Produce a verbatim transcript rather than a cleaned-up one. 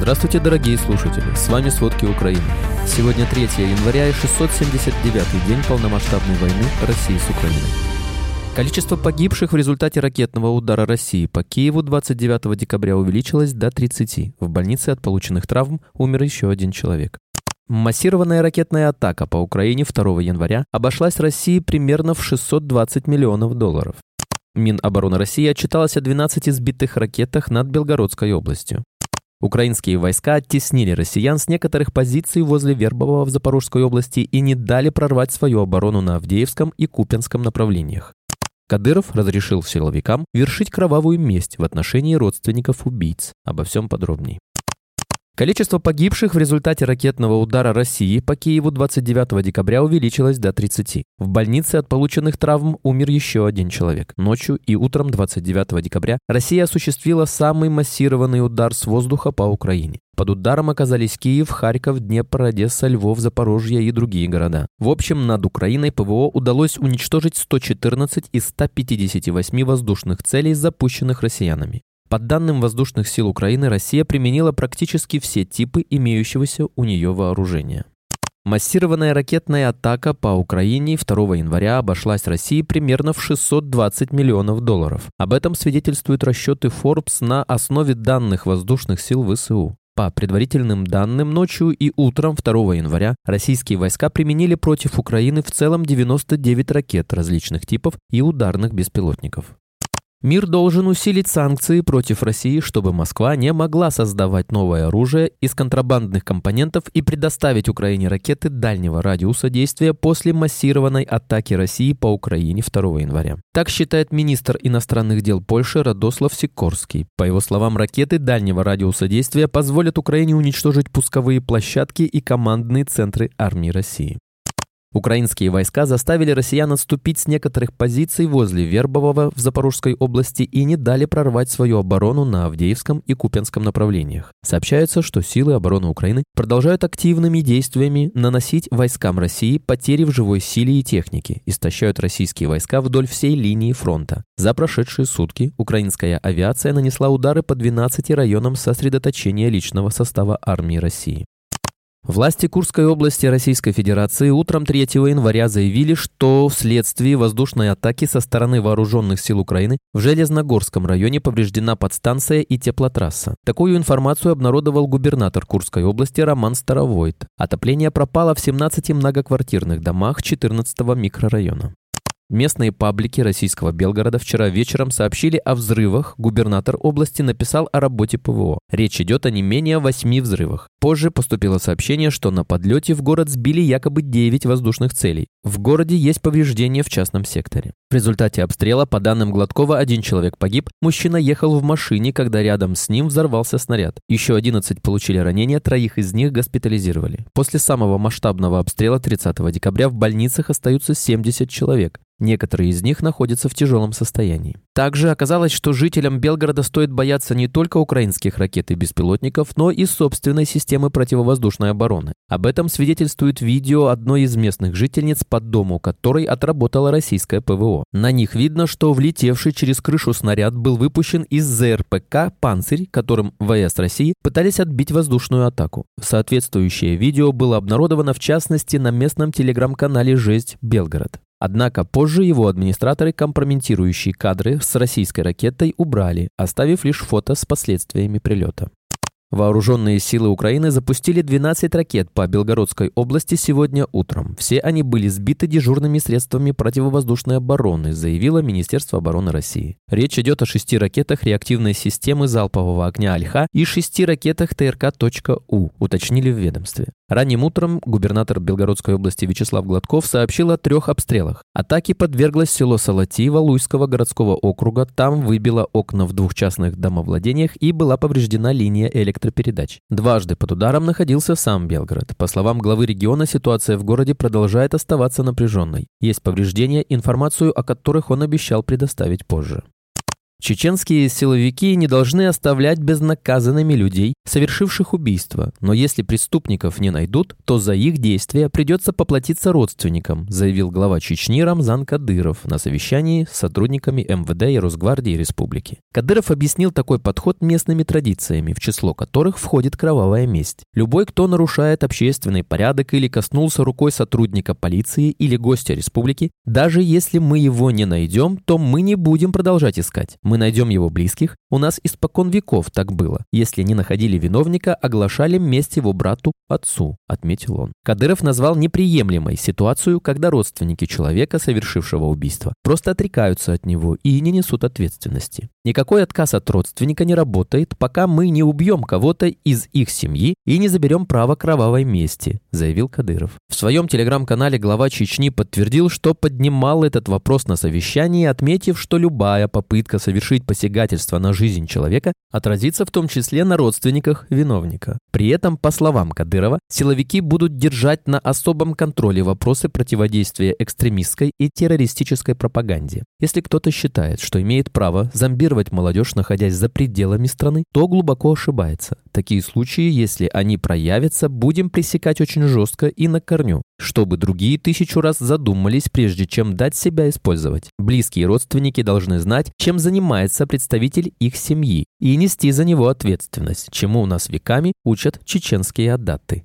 Здравствуйте, дорогие слушатели, с вами «Сводки Украины». Сегодня третьего января и шестьсот семьдесят девятый день полномасштабной войны России с Украиной. Количество погибших в результате ракетного удара России по Киеву двадцать девятого декабря увеличилось до тридцати. В больнице от полученных травм умер еще один человек. Массированная ракетная атака по Украине второго января обошлась России примерно в шестьсот двадцать миллионов долларов. Минобороны России отчиталась о двенадцати сбитых ракетах над Белгородской областью. Украинские войска оттеснили россиян с некоторых позиций возле Вербового в Запорожской области и не дали прорвать свою оборону на Авдеевском и Купянском направлениях. Кадыров разрешил силовикам вершить кровавую месть в отношении родственников убийц. Обо всем подробнее. Количество погибших в результате ракетного удара России по Киеву двадцать девятого декабря увеличилось до тридцати. В больнице от полученных травм умер еще один человек. Ночью и утром двадцать девятого декабря Россия осуществила самый массированный удар с воздуха по Украине. Под ударом оказались Киев, Харьков, Днепр, Одесса, Львов, Запорожье и другие города. В общем, над Украиной ПВО удалось уничтожить сто четырнадцать из ста пятидесяти восьми воздушных целей, запущенных россиянами. По данным Воздушных сил Украины, Россия применила практически все типы имеющегося у нее вооружения. Массированная ракетная атака по Украине второго января обошлась России примерно в шестьсот двадцать миллионов долларов. Об этом свидетельствуют расчеты Forbes на основе данных Воздушных сил ВСУ. По предварительным данным, ночью и утром второго января российские войска применили против Украины в целом девяносто девять ракет различных типов и ударных беспилотников. Мир должен усилить санкции против России, чтобы Москва не могла создавать новое оружие из контрабандных компонентов и предоставить Украине ракеты дальнего радиуса действия после массированной атаки России по Украине второго января. Так считает министр иностранных дел Польши Радослав Сикорский. По его словам, ракеты дальнего радиуса действия позволят Украине уничтожить пусковые площадки и командные центры армии России. Украинские войска заставили россиян отступить с некоторых позиций возле Вербового в Запорожской области и не дали прорвать свою оборону на Авдеевском и Купянском направлениях. Сообщается, что силы обороны Украины продолжают активными действиями наносить войскам России потери в живой силе и технике, истощают российские войска вдоль всей линии фронта. За прошедшие сутки украинская авиация нанесла удары по двенадцати районам сосредоточения личного состава армии России. Власти Курской области Российской Федерации утром третьего января заявили, что вследствие воздушной атаки со стороны вооруженных сил Украины в Железногорском районе повреждена подстанция и теплотрасса. Такую информацию обнародовал губернатор Курской области Роман Старовойт. Отопление пропало в семнадцати многоквартирных домах четырнадцатого микрорайона. Местные паблики российского Белгорода вчера вечером сообщили о взрывах. Губернатор области написал о работе ПВО. Речь идет о не менее восьми взрывах. Позже поступило сообщение, что на подлете в город сбили якобы девять воздушных целей. В городе есть повреждения в частном секторе. В результате обстрела, по данным Гладкова, один человек погиб. Мужчина ехал в машине, когда рядом с ним взорвался снаряд. Еще одиннадцать получили ранения, троих из них госпитализировали. После самого масштабного обстрела тридцатого декабря в больницах остаются семьдесят человек. Некоторые из них находятся в тяжелом состоянии. Также оказалось, что жителям Белгорода стоит бояться не только украинских ракет и беспилотников, но и собственной системы противовоздушной обороны. Об этом свидетельствует видео одной из местных жительниц, по дому которой отработала российское ПВО. На них видно, что влетевший через крышу снаряд был выпущен из ЗРПК «Панцирь», которым ВС России пытались отбить воздушную атаку. Соответствующее видео было обнародовано в частности на местном телеграм-канале «Жесть Белгород». Однако позже его администраторы компрометирующие кадры с российской ракетой убрали, оставив лишь фото с последствиями прилета. Вооруженные силы Украины запустили двенадцать ракет по Белгородской области сегодня утром. Все они были сбиты дежурными средствами противовоздушной обороны, заявило Министерство обороны России. Речь идет о шести ракетах реактивной системы залпового огня «Ольха» и шести ракетах Т Р К точка У, уточнили в ведомстве. Ранним утром губернатор Белгородской области Вячеслав Гладков сообщил о трех обстрелах. Атаке подверглось село Солотиво Валуйского городского округа. Там выбило окна в двух частных домовладениях и была повреждена линия электропередач. Дважды под ударом находился сам Белгород. По словам главы региона, ситуация в городе продолжает оставаться напряженной. Есть повреждения, информацию о которых он обещал предоставить позже. Чеченские силовики не должны оставлять безнаказанными людей, совершивших убийство, но если преступников не найдут, то за их действия придется поплатиться родственникам, заявил глава Чечни Рамзан Кадыров на совещании с сотрудниками эм вэ дэ и Росгвардии республики. Кадыров объяснил такой подход местными традициями, в число которых входит кровавая месть. Любой, кто нарушает общественный порядок или коснулся рукой сотрудника полиции или гостя республики, даже если мы его не найдем, то мы не будем продолжать искать. Мы найдем его близких, у нас испокон веков так было. Если не находили виновника, оглашали месть его брату, отцу, отметил он. Кадыров назвал неприемлемой ситуацию, когда родственники человека, совершившего убийство, просто отрекаются от него и не несут ответственности. Никакой отказ от родственника не работает, пока мы не убьем кого-то из их семьи и не заберем право кровавой мести, заявил Кадыров. В своем телеграм-канале глава Чечни подтвердил, что поднимал этот вопрос на совещании, отметив, что любая попытка совершить решить посягательство на жизнь человека отразится в том числе на родственниках виновника. При этом, по словам Кадырова, силовики будут держать на особом контроле вопросы противодействия экстремистской и террористической пропаганде. Если кто-то считает, что имеет право зомбировать молодежь, находясь за пределами страны, то глубоко ошибается. Такие случаи, если они проявятся, будем пресекать очень жестко и на корню, чтобы другие тысячу раз задумались, прежде чем дать себя использовать. Близкие родственники должны знать, чем занимается представитель их семьи, и нести за него ответственность, чему у нас веками учат чеченские адаты,